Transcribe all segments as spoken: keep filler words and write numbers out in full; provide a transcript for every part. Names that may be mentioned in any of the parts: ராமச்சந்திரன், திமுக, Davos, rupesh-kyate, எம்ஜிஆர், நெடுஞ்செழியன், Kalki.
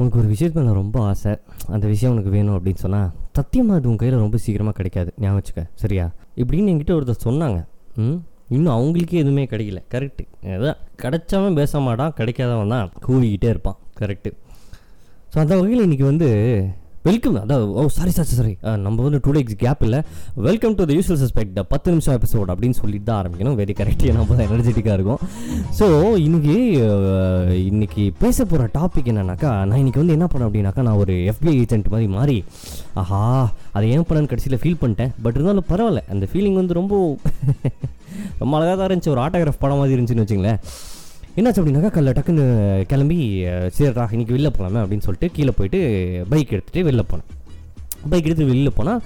உனக்கு ஒரு விஷயத்து மேலே ரொம்ப ஆசை, அந்த விஷயம் உனக்கு வேணும் அப்படின்னு சொன்னால் சத்தியமாக அது உன் கையில் ரொம்ப சீக்கிரமாக கிடைக்காது, ஞாபகம் வச்சுக்க சரியா? இப்படின்னு என்கிட்ட ஒருத்தர் சொன்னாங்க. ம் இன்னும் அவங்களுக்கே எதுவுமே கிடைக்கல. கரெக்டு, அதான் கிடைச்சவன் பேச மாட்டான், கிடைக்காதவன் தான் கூவிக்கிட்டே இருப்பான். கரெக்டு. ஸோ அந்த வகையில் இன்றைக்கி வந்து வெல்கம், அதான் ஓ சாரி சார் சாரி நம்ம வந்து டூ டேஸ் கேப் இல்லை, welcome to the usual suspect, த பத்து நிமிஷம் எபிசோட் அப்படின்னு சொல்லிட்டு தான் ஆரம்பிக்கணும். வெரி கரெக்டாக நம்ம தான் எனர்ஜெட்டிக்காக இருக்கும். ஸோ இன்றைக்கி இன்றைக்கி பேச போகிற டாபிக் என்னன்னாக்கா, நான் இன்றைக்கி வந்து என்ன பண்ணேன் அப்படின்னாக்கா, நான் ஒரு எஃப் பி ஐ ஏஜென்ட் மாதிரி மாறி ஆஹா அதை ஏன் பண்ணேன்னு கடைசியில் ஃபீல் பண்ணிட்டேன். பட் இருந்தாலும் பரவாயில்ல, அந்த ஃபீலிங் வந்து ரொம்ப ரொம்ப அழகாக தான் இருந்துச்சு, ஒரு ஆட்டோகிராஃப் படம் மாதிரி இருந்துச்சுன்னு வச்சுங்களேன். என்னாச்சு அப்படின்னாக்கா, கல்ல டக்குன்னு கிளம்பி சரிடா இன்றைக்கி வெளில போகலாமே அப்படின்னு சொல்லிட்டு கீழே போயிட்டு பைக் எடுத்துகிட்டு வெளில போனேன். பைக் எடுத்துகிட்டு வெளில போனால்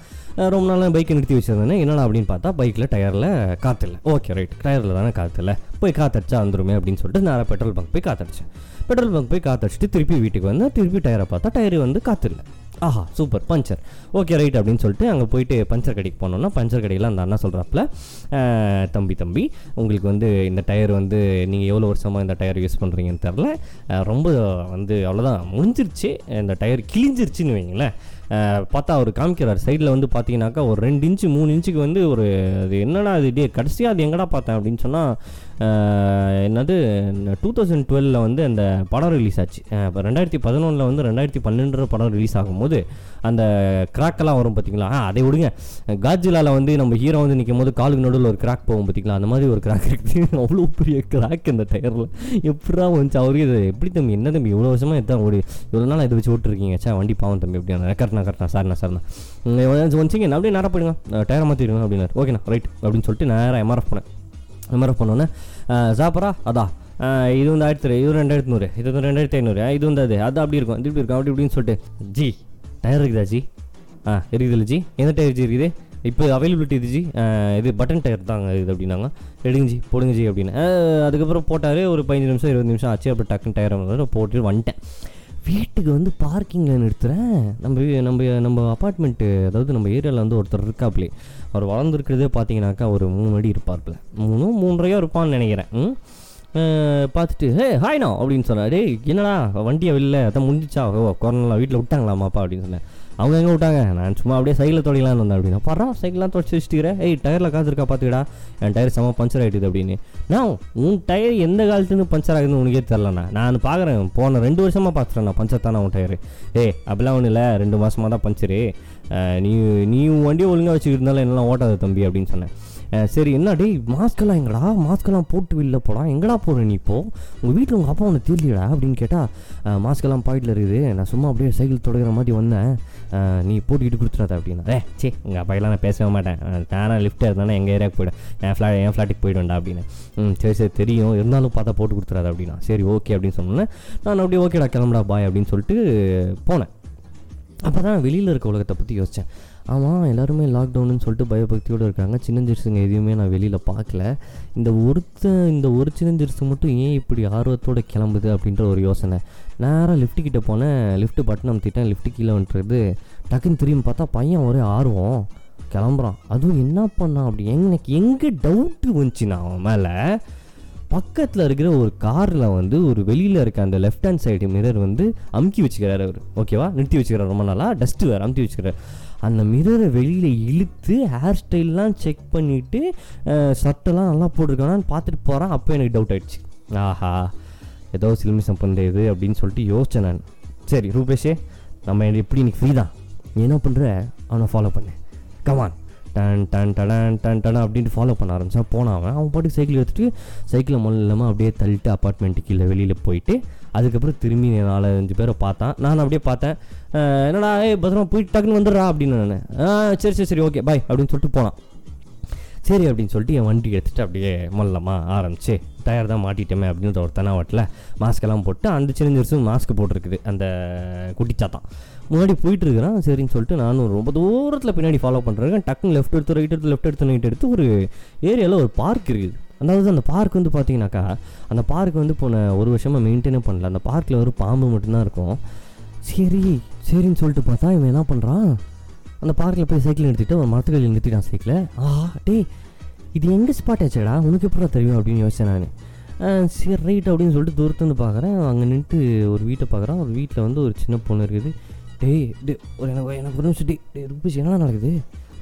ரொம்ப நாளாக பைக்கை நிறுத்தி வச்சுருந்தேன். என்னடா அப்படின்னு பார்த்தா பைக்கில் டயரில் காற்று இல்லை. ஓகே ரைட், டயரில் தானே காற்று இல்லை, போய் காற்றடிச்சா வந்துருமே அப்படின்னு சொல்லிட்டு நான் பெட்ரோல் பங்க் போய் காற்றடிச்சேன். பெட்ரோல் பங்க் போய் காற்றடிச்சிட்டு திருப்பி வீட்டுக்கு வந்து திருப்பி டயரை பார்த்தா டயரு வந்து காற்று இல்லை. ஆஹா சூப்பர் பஞ்சர், ஓகே ரைட் அப்படின்னு சொல்லிட்டு அங்கே போயிட்டு பஞ்சர் கடைக்கு போனோன்னா பஞ்சர் கடையில் அந்த அண்ணா சொல்கிறாப்புல, தம்பி தம்பி உங்களுக்கு வந்து இந்த டயர் வந்து நீங்கள் எவ்வளோ வருஷமாக இந்த டயர் யூஸ் பண்ணுறீங்கன்னு தெரில, ரொம்ப வந்து அவ்வளோதான் முடிஞ்சிருச்சு, இந்த டயர் கிழிஞ்சிருச்சுன்னு வைங்களேன். பார்த்தா அவர் காமிக்கிறார், சைடில் வந்து பார்த்தீங்கன்னாக்கா ஒரு ரெண்டு இன்ச்சு மூணு இன்ச்சுக்கு வந்து ஒரு அது என்னடா அது டே கடைசியாக அது எங்கடா பார்த்தேன் அப்படின்னு சொன்னால், என்னது டூ தௌசண்ட் டுவெலில் வந்து அந்த படம் ரிலீஸ் ஆச்சு. இப்போ ரெண்டாயிரத்தி பதினொன்றில் வந்து ரெண்டாயிரத்தி பன்னெண்டுன்ற படம் ரிலீஸ் ஆகும்போது அந்த கிராக்கெல்லாம் வரும் பார்த்திங்களா. அதை விடுங்க, காஜிலாவில் வந்து நம்ம ஹீரோ வந்து நிற்கும் போது காலுக்கு நடுவில் ஒரு கிராக் போகும் பார்த்திங்களா, அந்த மாதிரி ஒரு கிராக் இருக்குது. அவ்வளோ பெரிய கிராக் அந்த டயரில் எப்படா வந்துச்சு அவருக்கு. இது எப்படி தம்பி, என்ன தம்பி இவ்வளோ வருஷமாக இதுதான் ஓடி இவ்வளோ நாள் இதை வச்சு ஓட்டிருக்கீங்க, சா வண்டி பாவம் தம்பி எப்படி கரெக்டாக கரெக்டா சார்ண்ணா சார்ண்ணா வந்துச்சிங்க அப்படியே நேராக போயிடுங்க, டயரை மாற்றிடுங்க அப்படின்னா. ஓகேண்ணா ரைட் அப்படின்னு சொல்லிட்டு நேராக எம்ஆர்எஃப் போனேன். எம்ஆர்எஃப் பண்ணோன்னே சாப்பரா அதா இது வந்து ஆயிரத்தி இது ரெண்டாயிரத்தி நூறு இது வந்து ரெண்டாயிரத்தி ஐநூறு இது வந்து அது அது அப்படி இருக்கும், இது இப்படி இருக்கும் அப்படி இப்படின்னு சொல்லிட்டு, ஜி டயர் இருக்குதா ஜி? ஆ இருக்குதுல்ல ஜி, எந்த டயர் ஜி இருக்குது இப்போ அவைலபிலிட்டி இது ஜி, இது பட்டன் டயர் தாங்க இது அப்படின்னாங்க. எடுங்கஞ்சி போடுங்கஞ்சி அப்படின்னு அதுக்கப்புறம் போட்டார். ஒரு பதினஞ்சு நிமிஷம் இருபது நிமிஷம் ஆச்சு. அப்புறம் டக்குன்னு டயர் போட்டு வந்துட்டேன். வீட்டுக்கு வந்து பார்க்கிங்கில் நிறுத்துகிறேன். நம்ம நம்ம நம்ம அப்பார்ட்மெண்ட்டு, அதாவது நம்ம ஏரியாவில் வந்து ஒருத்தர் இருக்காப்புலே, அவர் வளர்ந்துருக்கிறதே பார்த்தீங்கன்னாக்கா ஒரு மூணு அடி இருப்பார்ப்பில், மூணு மூன்றையோ இருப்பான்னு நினைக்கிறேன். பார்த்துட்டு ஹே ஹாய்ண்ணா அப்படின்னு சொன்னார். டேய் என்னடா வண்டியை வெளில அதான் முடிஞ்சிச்சா, ஓ கொரோனாலாம் வீட்டில் விட்டாங்களாமாப்பா அப்படின்னு சொன்னேன். அவங்க எங்கே விட்டாங்க, நான் சும்மா அப்படியே சைக்கிளில் தொடைக்கலான்னு வந்தேன் அப்படின்னா. பாரா சைக்கிள்லாம் தொடச்சி வச்சுட்டுக்கிறேன். ஏய் டயரில் காத்திருக்கா பார்த்துக்கிடா, என் டயர் செம பஞ்சர் ஆகிட்டுது அப்படின்னு. நான் உன் டயர் எந்த காலத்துலேருந்து பஞ்சர் ஆகுதுன்னு உனக்கே தெரிலண்ணா, நான் பார்க்குறேன் போன ரெண்டு வருஷமாக பார்த்துட்டேண்ணா பஞ்சர் தானே உன் டயரு. ஏய் அப்படிலாம் ஒன்றும் இல்லை, ரெண்டு மாதமாக தான் பஞ்சரு, நீ நீ வண்டியை ஒழுங்காக வச்சுக்கிட்டு என்னெல்லாம் ஓட்டாது தம்பி அப்படின்னு சொன்னேன். சரி என்ன டே மாஸ்கெல்லாம் எங்கடா, மாஸ்கெல்லாம் போட்டு வெளில போகலாம், எங்கடா போகிறேன் நீ இப்போது, உங்கள் வீட்டில் உங்கள் அப்பா ஒன்று தெரியலடா அப்படின்னு கேட்டால், மாஸ்கெல்லாம் பாக்கெட்டில் இருக்குது, நான் சும்மா அப்படியே சைக்கிள் தொடங்குற மாதிரி வந்தேன், நீ போட்டுக்கிட்டு கொடுத்துடாத அப்படின்னா. ஏ சே எங்கள் அப்பாக்கெல்லாம் நான் பேசவே மாட்டேன், நானாக லிஃப்ட்டாக இருந்தானே எங்கள் ஏரியாவுக்கு போய்டேன், என் ஃப்ளாட் என் ஃப்ளாட்டுக்கு போய்டுவேன்டா அப்படின்னு. ம் சரி சரி தெரியும், இருந்தாலும் பார்த்தா போட்டு கொடுத்துடாது அப்படின்னா. சரி ஓகே அப்படின்னு சொன்னோன்னே நான் அப்படியே ஓகேடா கிளம்புடா பாய் அப்படின்னு சொல்லிட்டு போனேன். அப்போ தான் வெளியில் இருக்க உலகத்தை பற்றி யோசித்தேன். ஆமாம் எல்லாருமே லாக்டவுன்னு சொல்லிட்டு பயபக்தியோடு இருக்காங்க, சின்னஞ்சிறுசுங்க எதுவுமே நான் வெளியில் பார்க்கல, இந்த ஒருத்த இந்த ஒரு சின்னஞ்சிறுசு மட்டும் ஏன் இப்படி ஆர்வத்தோடு கிளம்புது அப்படின்ற ஒரு யோசனை. நேராக லிஃப்ட்டுக்கிட்ட போனேன், லிஃப்ட்டு பட்டன் அமுத்திட்டேன், லிஃப்ட்டு கீழே வந்துட்டுருது. டக்குன்னு திரும்பி பார்த்தா பையன் ஒரே ஆர்வம் கிளம்புறான். அதுவும் என்ன பண்ணான் அப்படி எனக்கு எங்கே டவுட்டு வந்துச்சுன்னா, அவன் மேலே பக்கத்தில் இருக்கிற ஒரு காரில் வந்து ஒரு வெளியில் இருக்க அந்த லெஃப்ட் ஹேண்ட் சைடு மிரர் வந்து அமுக்கி வச்சுக்கிறாரு அவர். ஓகேவா, நிறுத்தி வச்சுக்கிறார் ரொம்ப நாளாக, டஸ்ட்டு வேறு அமுத்தி வச்சுக்கிறார். அந்த மிரரை வெளியில் இழுத்து ஹேர் ஸ்டைல்லாம் செக் பண்ணிவிட்டு சட்டெல்லாம் நல்லா போட்டிருக்கானான்னு பார்த்துட்டு போகிறான். அப்போ எனக்கு டவுட் ஆகிடுச்சு, ஆஹா ஏதோ சிலுமிசம் பண்ணுறது அப்படின்னு சொல்லிட்டு யோசித்தேன் நான். சரி ரூபேஷே நம்ம எப்படி இன்றைக்கி ஃப்ரீ தான், நீ என்ன பண்ணுற அவனை ஃபாலோ பண்ணேன், கமான் டன் டன் டடன் டன் டன் அப்படின்ட்டு ஃபாலோ பண்ண ஆரம்பித்தான். போனான் அவன், அவன் பாட்டுக்கு சைக்கிள் எடுத்துகிட்டு சைக்கிளை மொழி இல்லாமல் அப்படியே தள்ளிட்டு அப்பார்ட்மெண்ட்டு கீழே வெளியில் போயிட்டு, அதுக்கப்புறம் திரும்பி நாலு அஞ்சு பேரை பார்த்தான். நான் அப்படியே பார்த்தேன், என்னடா ஏ பத்திரமா போயிட்டு டக்குன்னு வந்துடுறா அப்படின்னு நான். ஆ சரி சரி சரி ஓகே பாய் அப்படின்னு சொல்லிட்டு போனான். சரி அப்படின்னு சொல்லிட்டு என் வண்டி எடுத்துகிட்டு அப்படியே மொல்லமா ஆரம்பிச்சு, டயர் தான் மாட்டிட்டேமே அப்படின்ற ஒரு தனாவட்டில் மாஸ்கெல்லாம் போட்டு, அந்த சின்ன நிமிஷம் மாஸ்க் போட்டிருக்குது அந்த குட்டிச்சாத்தான், முன்னாடி போயிட்டுருக்குறான். சரின்னு சொல்லிட்டு நானும் ரொம்ப தூரத்தில் பின்னாடி ஃபாலோ பண்ணுறேன். டக்குன்னு லெஃப்ட் எடுத்து ரைட் எடுத்து லெஃப்ட் எடுத்து ரைட் எடுத்து ஒரு ஏரியாவில் ஒரு பார்க் இருக்குது. அதாவது அந்த பார்க் வந்து பார்த்தீங்கன்னாக்கா, அந்த பார்க் வந்து போன ஒரு வருஷமாக மெயின்டைனே பண்ணல, அந்த பார்க்கில் ஒரு பாம்பு மட்டும்தான் இருக்கும். சரி சரின்னு சொல்லிட்டு பார்த்தா இவன் என்ன பண்ணுறான், அந்த பார்க்கில் போய் சைக்கிள் எடுத்துகிட்டு ஒரு மரத்துக்கடியில் நிறுத்திட்டான் சைக்கிளை. ஆ டே இது எங்கள் ஸ்பாட் ஆச்சேடா உனக்கு எப்படா தெரியும் அப்படின்னு யோசித்தேன் நான். சரி ரைட் அப்படின்னு சொல்லிட்டு தூரத்துலேருந்து பார்க்குறேன். அங்கே நின்றுட்டு ஒரு வீட்டை பார்க்குறேன். ஒரு வீட்டில் வந்து ஒரு சின்ன பொண்ணு இருக்குது. டே டே ஒரு எனக்கு எனக்கு ஒரு நிமிஷம் டே டே ரூபேஷ் என்ன நடக்குது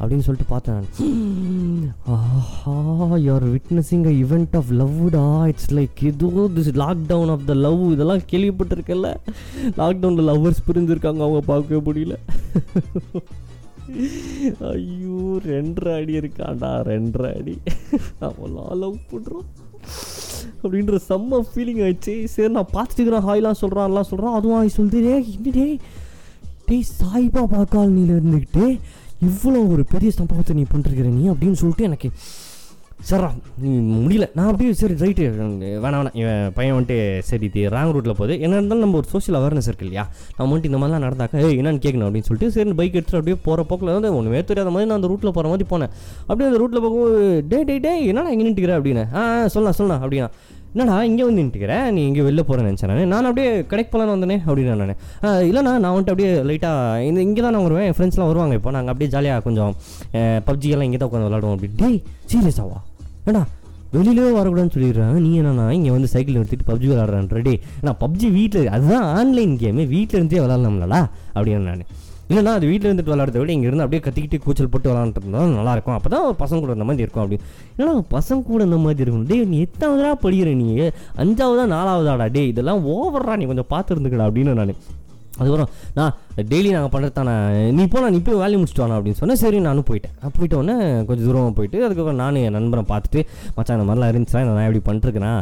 அப்படின்னு சொல்லிட்டு பார்த்தேன் நான். ஆஹா you are witnessing a event of லவ்டா. இட்ஸ் லைக் ஏதோ this lockdown of the love. இதெல்லாம் கேள்விப்பட்டிருக்கல, லாக்டவுனில் லவ்வர்ஸ் புரிஞ்சுருக்காங்க, அவங்க பார்க்கவே முடியல. ஐயோ ரெண்டரை அடி இருக்காண்டா, ரெண்டரை அடி அவெல்லாம் லவ் பண்ணுறோம் அப்படின்ற செம்ம ஃபீலிங் ஆகிடுச்சு. சரி நான் பார்த்துட்டு இருக்கிறேன், ஹாய்லாம் சொல்கிறான் எல்லாம் சொல்கிறான். அதுவும் ஆய் சொல்லுது இன்னிடே டே சாய்பாபா காலனியில் இருந்துக்கிட்டு இவ்வளோ ஒரு பெரிய சம்பவத்தை நீ பண்ணிருக்கிற நீ அப்படின்னு சொல்லிட்டு எனக்கு சரா நீ முடியல. நான் அப்படியே சரி ரைட்டு வேணா வேணாம் இவன் பையன் வந்துட்டு சரி இது ராங் ரூட்டில் போகுது. என்ன இருந்தாலும் நம்ம ஒரு சோஷியல் அவேர்னஸ் இருக்குது இல்லையா, நம்ம வந்துட்டு இந்த மாதிரிலாம் நடந்தாக்க ஏய் என்னன்னு கேட்கணும் அப்படின்னு சொல்லிட்டு சரி பைக் எடுத்துகிட்டு அப்படியே போகிற போக்கில் வந்து ஒன்றுமே தெரியாத மாதிரி நான் அந்த ரூட்டில் போகிற மாதிரி போனேன். அப்படியே அந்த ரூட்டில் போகும்போது டே டே டே என்னன்னா எங்கே நின்றுக்கிறேன் அப்படின்னு ஆ சொல்லலாம் சொல்லலாம் அப்படின்னா என்னடா இங்கே வந்து நின்றுக்கிறேன் நீ இங்கே வெளில போகிறேன்னு நினச்சேன் நான். நான் அப்படியே கடைக்கு போகலான்னு வந்தேனே அப்படின்னு நான் இல்லைண்ணா நான் வந்துட்டு அப்படியே லைட்டாக இந்த இங்கே தான் நான் வருவேன், என் ஃப்ரெண்ட்ஸ்லாம் வருவாங்க, இப்போ நாங்கள் அப்படியே ஜாலியாக கொஞ்சம் பப்ஜி எல்லாம் இங்கே தான் உட்காந்து விளாடுவோம் அப்படின்னு. டேய் சீரியஸாவா ஏடா வெளியிலே வரக்கூடாதுன்னு சொல்லிடுறாங்க, நீ என்னன்னா இங்கே வந்து சைக்கிள் எடுத்துகிட்டு பப்ஜி விளாட்றான்ற. டே நான் பப்ஜி வீட்டில் அதுதான் ஆன்லைன் கேமு, வீட்டில் இருந்தே விளாட்லாம்லடா அப்படின்னு நான். இல்லைனா அது வீட்டில் இருந்துட்டு விளாட்றத விட இங்கே இருந்து அப்படியே கத்திக்கிட்டு கூச்சல் போட்டு விளாண்டுருந்தா நல்லாயிருக்கும், அப்போ தான் பசங்க கூட இந்த மாதிரி இருக்கும் அப்படின்னு. ஏன்னா பசங்க கூட இந்த மாதிரி இருக்கும். டே நீ எத்தாவதா படிக்கிற நீ, அஞ்சாவதா நாலாவதாடா, டே இதெல்லாம் ஓவர்றா நீ கொஞ்சம் பார்த்துருந்துக்கடா அப்படின்னு நான். அதுக்கப்புறம் நான் டெய்லி நாங்கள் பண்ணுறதானே நீ போனால் நீ போய் வேலையை முடிச்சுட்டு வானா அப்படின்னு சொன்னேன். சரி நானும் போயிட்டேன். போயிட்டோன்னே கொஞ்சம் தூரமாக போயிட்டு அதுக்கப்புறம் நானும் என் நண்பனை பார்த்துட்டு மச்சான் அந்த மாதிரிலாம் இருந்துச்சுன்னா நான் எப்படி பண்ணிருக்கேன்னா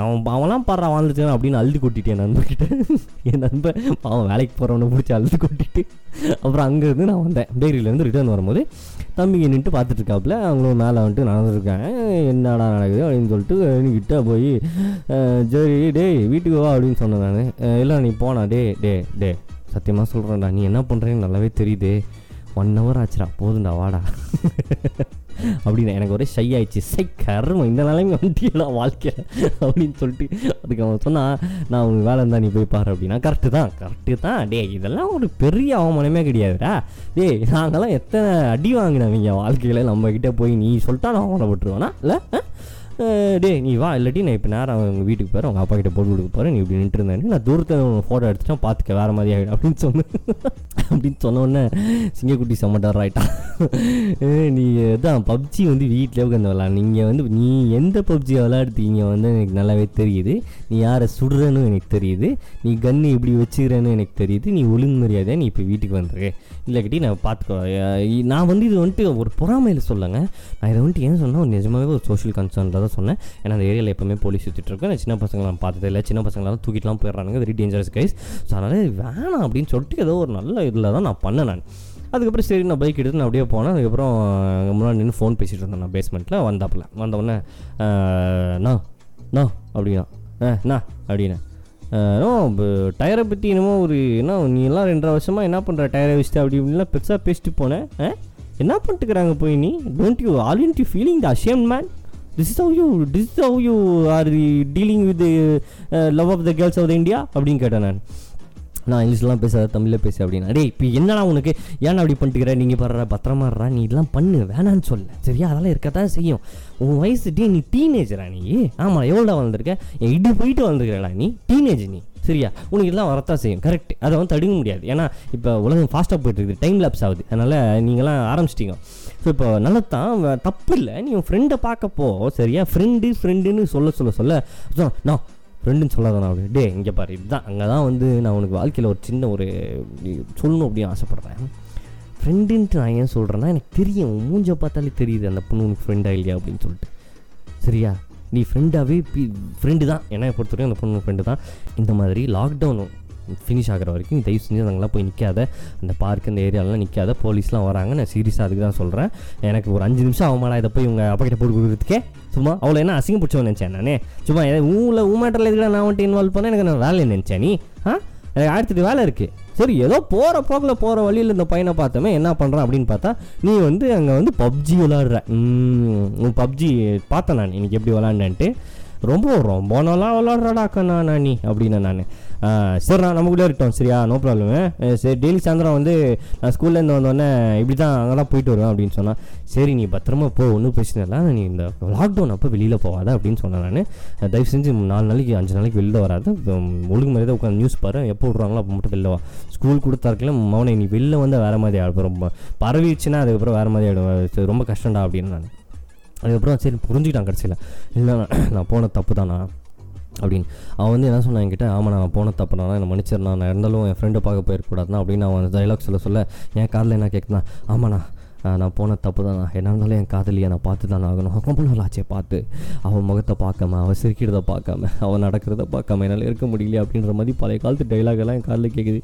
அவன் அவன்லாம் பாடுறா வாழ்ந்துட்டு அப்படின்னு அழுது கொட்டிட்டு என் நண்பர்கிட்ட என் நண்பன் அவன் வேலைக்கு போகிறவனை பிடிச்சி அழுது கொட்டிட்டு அப்புறம் அங்கேருந்து நான் வந்தேன். டெய்லியிலேருந்து ரிட்டர்ன் வரும்போது தம்பிங்க நின்றுட்டு பார்த்துட்ருக்காப்புல அவங்களும் மேலே வந்துட்டு நடந்துருக்காங்க. என்னடா நடக்குது அப்படின்னு சொல்லிட்டு என்கிட்ட போய் சரி டே வீட்டுக்கு வா அப்படின்னு சொன்னேன் நான். இல்லை நீ போனா டே டே டே சத்தியமாக சொல்கிறேன்டா நீ என்ன பண்ணுறேன்னு நல்லாவே தெரியுது, ஒன் ஹவர் ஆச்சுடா போதுண்டா வாடா அப்படின்னு. எனக்கு ஒரே ஷை ஆயிடுச்சு. சை கர்மம் இந்த நாளையுமே வந்துட்டியெல்லாம் வாழ்க்கையில் அப்படின்னு சொல்லிட்டு அதுக்கு அவன் சொன்னால் நான் உனக்கு வேலை இருந்தால் நீ போய் பாரு அப்படின்னா. கரெக்டு தான் கரெக்டு தான் டே இதெல்லாம் ஒரு பெரிய அவமானமே கிடையாதுடா. டே நாங்கள்லாம் எத்தனை அடி வாங்கினவங்க வாழ்க்கையில், நம்மக்கிட்ட போய் நீ சொல்லிட்டா நான் அவமானப்பட்டுருவேனா இல்லை டே நீ வா இல்லாட்டி நான் இப்போ நேரம் அவங்க வீட்டுக்கு போகிறேன், அவங்க அப்பா கிட்ட போட்டு கொடுக்க போகிறேன், நீ இப்படி நின்றுட்டு இருந்தேன் நான் தூரத்தை ஃபோட்டோ எடுத்துட்டா பார்த்துக்க வேறு மாதிரி ஆகிடும் அப்படின்னு சொன்னேன். அப்படின்னு சொன்னோடனே சிங்கக்குட்டி சமட்டார் ஆகிட்டான். நீ தான் பப்ஜி வந்து வீட்டிலே உட்காந்து விளாட்ணும், நீங்கள் வந்து நீ எந்த பப்ஜியை விளாடுறீங்க வந்து எனக்கு நல்லாவே தெரியுது, நீ யாரை சுடுறேன்னு எனக்கு தெரியுது, நீ கன்று இப்படி வச்சுக்கிறேன்னு எனக்கு தெரியுது, நீ ஒழுங்கு மரியாதையாக நீ இப்போ வீட்டுக்கு வந்துரு இல்லைக்கிட்டி நான் பார்த்துக்கோ. நான் வந்து இது வந்துட்டு ஒரு பொறாமையில் சொல்லுங்க, நான் இதை வந்துட்டு ஏன் சொன்னால் நிஜமாகவே ஒரு சோஷியல் கன்சர்ன் தான் சொன்னேன். ஏன்னா அந்த ஏரியாவில் எப்போவுமே போலீஸ் சுற்றிட்டுருக்கேன், நான் சின்ன பசங்களாம் பார்த்தது இல்லை, சின்ன பசங்களாம் தூக்கிட்டுலாம் போயிடுறானுங்க, வெரி டேஞ்சரஸ் கைஸ். ஸோ அதனால் வேணாம் அப்படின்னு சொல்லிட்டு ஏதோ ஒரு நல்ல இதில் தான் நான் பண்ணேன் நான். அதுக்கப்புறம் சரி நான் பைக் எடுத்து நான் அப்படியே போனேன். அதுக்கப்புறம் முன்னாடி நின்று ஃபோன் பேசிகிட்டு இருந்தேன் நான் பேஸ்மெண்ட்டில். வந்தாப்பில் வந்தவுடனே நா நா அப்படின்னா நா அப்படின்னா டயரை பற்றி என்னமோ ஒரு என்ன நீ எல்லாம் ரெண்டரை வருஷமாக என்ன பண்ணுற டயரை வச்சுட்டு அப்படி இப்படிலாம் பெருசாக பேசிட்டு போனேன். என்ன பண்ணிட்டுக்கிறாங்க போய் நீ don't you already feeling the ashamed man. This is how you, this is how you are dealing with the uh, love of the girls of the India அப்படின்னு கேட்டேன் நான். நான் இங்கிலீஷ்லாம் பேசாத தமிழில் பேச அப்படின்னா டே இப்போ என்னடா உனக்கு ஏன்னா அப்படி பண்ணிட்டுக்கிற, நீங்கள் பாடுற பத்திரமாடுறா நீ இதெல்லாம் பண்ணு வேணான்னு சொல்ல சரியா, அதெல்லாம் இருக்கத்தான் செய்யும் உன் வயசு. டே நீ டீனேஜரா நீ, ஆமாம் எவ்வளோடா வளர்ந்துருக்க இடி போயிட்டு வளர்ந்துருக்கிறடா நீ டீனேஜ் நீ சரியா, உனக்கு இதெல்லாம் வரத்தான் செய்யும் கரெக்ட், அதை வந்து தடுக்க முடியாது. ஏன்னா இப்போ உலகம் ஃபாஸ்ட்டாக போயிட்டுருக்குது, டைம் லேப்ஸ் ஆகுது, அதனால் நீங்களாம் ஆரம்பிச்சிட்டிங்க. ஸோ இப்போ நல்லா தான் தப்பு இல்லை, நீ உன் ஃப்ரெண்டை பார்க்கப்போ சரியா ஃப்ரெண்டு ஃப்ரெண்டுன்னு சொல்ல சொல்ல சொல்ல நான் ஃப்ரெண்டுன்னு சொல்லாதானா அப்படி. டே இங்கே பாரு இதுதான் அங்கே தான் வந்து நான் உனக்கு வாழ்க்கையில் ஒரு சின்ன ஒரு சொல்லணும் அப்படின்னு ஆசைப்பட்றேன். ஃப்ரெண்டுன்ட்டு நான் ஏன் சொல்கிறேன்னா எனக்கு தெரியும் மூஞ்சை பார்த்தாலே தெரியுது அந்த பொண்ணு உனக்கு ஃப்ரெண்டாக இல்லையா அப்படின்னு சொல்லிட்டு சரியா. நீ ஃப்ரெண்டாகவே பி ஃப்ரெண்டு தான் என்னை பொறுத்தவரைக்கும் அந்த பொண்ணு ஃப்ரெண்டு தான். இந்த மாதிரி லாக்டவுனும் ஃபினிஷ் ஆகிற வரைக்கும் தயவு செஞ்சு அங்கெல்லாம் போய் நிற்காத, அந்த பார்க்கு அந்த ஏரியாலெலாம் நிற்காத, போலீஸ்லாம் வராங்க. நான் சீரியஸாக அதுக்கு தான் சொல்கிறேன். எனக்கு ஒரு அஞ்சு நிமிஷம் ஆகுமாடா இதை போய் உங்கள் அப்பா கிட்ட போட்டு கொடுக்குறதுக்கே, சும்மா அவ்வளோ என்ன அசிங்க பிடிச்சவன் நினச்சேன் நானே சும்மா ஊரில் ஊமாட்டில் இருக்கிற நான் வந்துட்டு இன்வால்வ் பண்ணேன் எனக்கு நான் வேலையை நினச்சேன் நீ ஆ எனக்கு அடுத்தது வேலை இருக்குது. சரி ஏதோ போகிற போக்கில் போகிற வழியில் இந்த பையனை பார்த்தோமே என்ன பண்ணுறான் அப்படின்னு பார்த்தா நீ வந்து அங்கே வந்து பப்ஜி விளாடுற. பப்ஜி பார்த்தேன் நான் இன்றைக்கி எப்படி விளாண்டேன்ட்டு ரொம்ப ரொம்ப நல்லா விளாட்றாடாக்கண்ணா நானி அப்படின்னு நான் சரிண்ணா நமக்குள்ளே இருக்கட்டும் சரியா நோ ப்ராப்ளமு. சரி டெய்லி சாயந்தரம் வந்து நான் ஸ்கூல்லேருந்து வந்தோடனே இப்படி தான் அங்கெல்லாம் போயிட்டு வருவேன் அப்படின்னு சொன்னால், சரி நீ பத்திரமா போ ஒன்றும் பிரச்சனை இல்லை, நீ இந்த லாக்டவுன் அப்போ வெளியில் போகாத அப்படின்னு சொன்னேன் நான். தயவு செஞ்சு நாலு நாளைக்கு அஞ்சு நாளைக்கு வெளியில் வராது, ஒழுங்கு மாதிரி தான் உட்காந்து நியூஸ் பாரு, எப்போ விட்றாங்களோ அப்போ மட்டும் வெளில வா, ஸ்கூல் கொடுத்தாருக்குல மௌனை நீ வெளில வந்து வேறு மாதிரி ஆகிடும், ரொம்ப பரவிடுச்சுன்னா அதுக்கப்புறம் வேறு மாதிரி ஆகிடும், ரொம்ப கஷ்டம்டா அப்படின்னு நான். அதுக்கப்புறம் சரி புரிஞ்சுக்கிட்டான் கடைசியில், இல்லை நான் போன தப்பு தானா அப்படின்னு. அவன் வந்து என்ன சொன்னான் என்கிட்ட, ஆமாம் நான் போன தப்பு தானா என்னை மன்னிச்சிடனா, நான் இருந்தாலும் என் ஃப்ரெண்டை பார்க்க போயிருக்கூடாதுண்ணா அப்படின்னு அவன் டைலாக் சொல்ல சொல்ல என் காதில் என்ன கேட்குதுண்ணா, ஆமாண்ணா நான் போன தப்பு தானா, என்ன இருந்தாலும் என் காதலியை நான் பார்த்து தானே ஆகணும், ரொம்ப நல்லாச்சே பார்த்து, அவன் முகத்தை பார்க்காம, அவன் சிரிக்கிறத பார்க்காம, அவன் நடக்கிறத பார்க்காம என்னால் இருக்க முடியலையே அப்படின்ற மாதிரி பழைய காலத்து டைலாகெல்லாம் என் காதில் கேட்குது.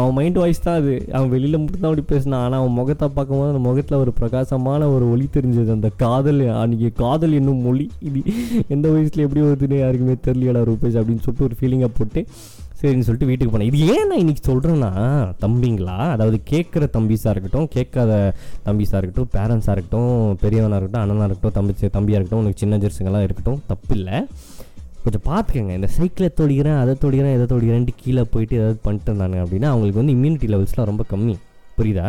அவன் மைண்ட் வாய்ஸ் தான் அது, அவன் வெளியில் மட்டும் தான் அப்படி பேசினான், ஆனால் அவன் முகத்தை பார்க்கும்போது அந்த முகத்தில் ஒரு பிரகாசமான ஒரு ஒளி தெரிஞ்சது, அந்த காதல், அன்றைக்கி காதல் என்னும் மொழி இது எந்த வயசில் எப்படி வருதுன்னு யாருக்குமே தெரியலடா ரூபேஷ் அப்படின்னு சொல்லிட்டு ஒரு ஃபீலிங்காக போட்டு சரின்னு சொல்லிட்டு வீட்டுக்கு போனேன். இது ஏன் நான் இன்றைக்கி சொல்கிறேன்னா தம்பிங்களா, அதாவது கேட்குற தம்பிஸாக இருக்கட்டும், கேட்காத தம்பிஸாக இருக்கட்டும், பேரண்ட்ஸாக இருக்கட்டும், பெரியவனாக இருக்கட்டும், அண்ணனாக இருக்கட்டும், தம்பி தம்பியாக இருக்கட்டும், உனக்கு சின்ன ஜெர்ஸுங்கெல்லாம் இருக்கட்டும், தப்பு இல்லை, கொஞ்சம் பார்த்துக்கங்க. இந்த சைக்கிளை தொடிக்கிறேன் அதை தொடிக்கிறேன் இதை தொடிக்கிறேன்ட்டு கீழே போயிட்டு ஏதாவது பண்ணிட்டு இருந்தாங்க அப்படின்னா அவங்களுக்கு வந்து இம்யூனிட்டி லெவல்ஸ்லாம் ரொம்ப கம்மி, புரியுதா?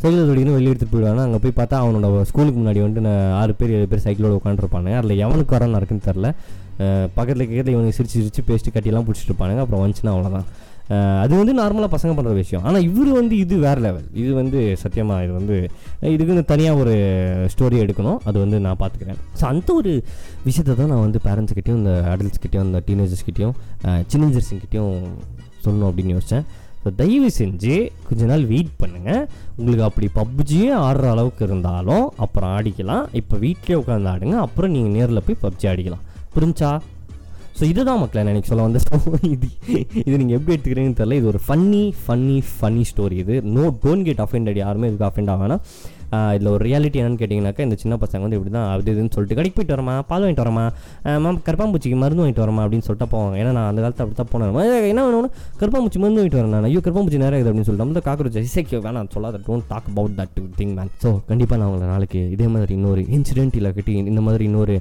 சைக்கிளை தொடிக்கணும் வெளியே எடுத்துகிட்டு போயிடுவாங்க, அங்கே போய் பார்த்தா அவனோட ஸ்கூலுக்கு முன்னாடி வந்து நான் ஆறு பேர் ஏழு பேர் சைக்கிளோட உட்காந்துருப்பானு, அதில் எவனுக்கு வரணும் இருக்குன்னு தெரில, பக்கத்தில் கேட்கறது இவனுக்கு சிரிச்சு சிரிச்சு பேஸ்ட்டு கட்டிலாம் பிடிச்சிட்டு இருப்பானுங்க, அப்புறம் வந்துச்சுன்னா அவ்வளோதான். அது வந்து நார்மலாக பசங்க பண்ணுற விஷயம், ஆனால் இவர் வந்து இது வேறு லெவல், இது வந்து சத்தியமாக இது வந்து இதுக்குன்னு தனியாக ஒரு ஸ்டோரி எடுக்கணும், அது வந்து நான் பார்த்துக்கிறேன். ஸோ அந்த ஒரு விஷயத்தை தான் நான் வந்து பேரண்ட்ஸ்கிட்டையும் இந்த அடல்ட்ஸ்கிட்டையும் இந்த டீனேஜர்ஸ்கிட்டையும் சின்னேஜர்ஸுங்கிட்டையும் சொல்லணும் அப்படின்னு யோசித்தேன். ஸோ தயவு செஞ்சு கொஞ்ச நாள் வெயிட் பண்ணுங்கள், உங்களுக்கு அப்படி பப்ஜியே ஆடுற அளவுக்கு இருந்தாலும் அப்புறம் ஆடிக்கலாம், இப்போ வீட்டிலே உட்காந்து ஆடுங்க, அப்புறம் நீங்கள் நேரில் போய் பப்ஜி ஆடிக்கலாம், புரிஞ்சா? ஸோ இதுதான் மக்களை நான் எனக்கு சொல்ல வந்து, இது இது நீங்கள் எப்படி எடுத்துக்கிறீங்கன்னு தெரியல, இது ஒரு ஃபன்னி ஃபன்னி ஃபன்னி ஸ்டோரி, இது நோ டோன்ட் கெட் அஃபெண்டட், யாருமே இதுக்கு அஃபெண்ட் ஆகனா, இதில் ஒரு ரியாலிட்டி என்னென்னு கேட்டிங்கனாக்கா இந்த சின்ன பசங்க வந்து இப்படி தான் அது இதுன்னு சொல்லிட்டு கடைக்கு போயிட்டு வரமா, பால் வாங்கிட்டு வரமா, மேம் கருப்பாம்பூச்சிக்கு மருந்து வாங்கிட்டு வரமா அப்படின்னு சொல்லிட்டு போவாங்க. ஏன்னா நான் அந்த காலத்தில் அப்படி தான் போனேன், என்ன வேணும்னா கருப்பாம்பூச்சி மருந்து வாங்கிட்டு வரேன் நான், ஐயோ கருப்பாம்பூச்சி நேரம் இருக்குது அப்படின்னு சொல்லிட்டு அந்த காக்ரோச் இசைக்கு வேணாம் சொல்லாத, don't talk about that thing man. So கண்டிப்பாக நான் உங்களை நாளைக்கு இதே மாதிரி இன்னொரு இன்சிடென்ட் இல்லை கட்டி இந்த மாதிரி இன்னொரு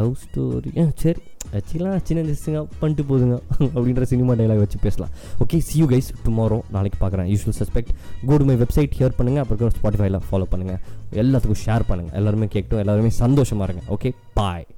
லவ் ஸ்டோரி சரி ஆக்சுவலாக சின்ன ஜெஸ்ட்டுங்க பண்ணிட்டு போதுங்க அப்படின்ற சினிமா டைலாக் வச்சு பேசலாம். Okay see you guys tomorrow, நாளைக்கு பார்க்குறேன். Usual suspect go to my website here பண்ணுங்கள், அப்புறம் ஸ்பாட்டிஃபைல ஃபாலோ பண்ணுங்கள், எல்லாத்துக்கும் ஷேர் பண்ணுங்கள், எல்லாருமே கேட்கட்டும், எல்லாருமே சந்தோஷமாக இருங்க. ஓகே பாய்.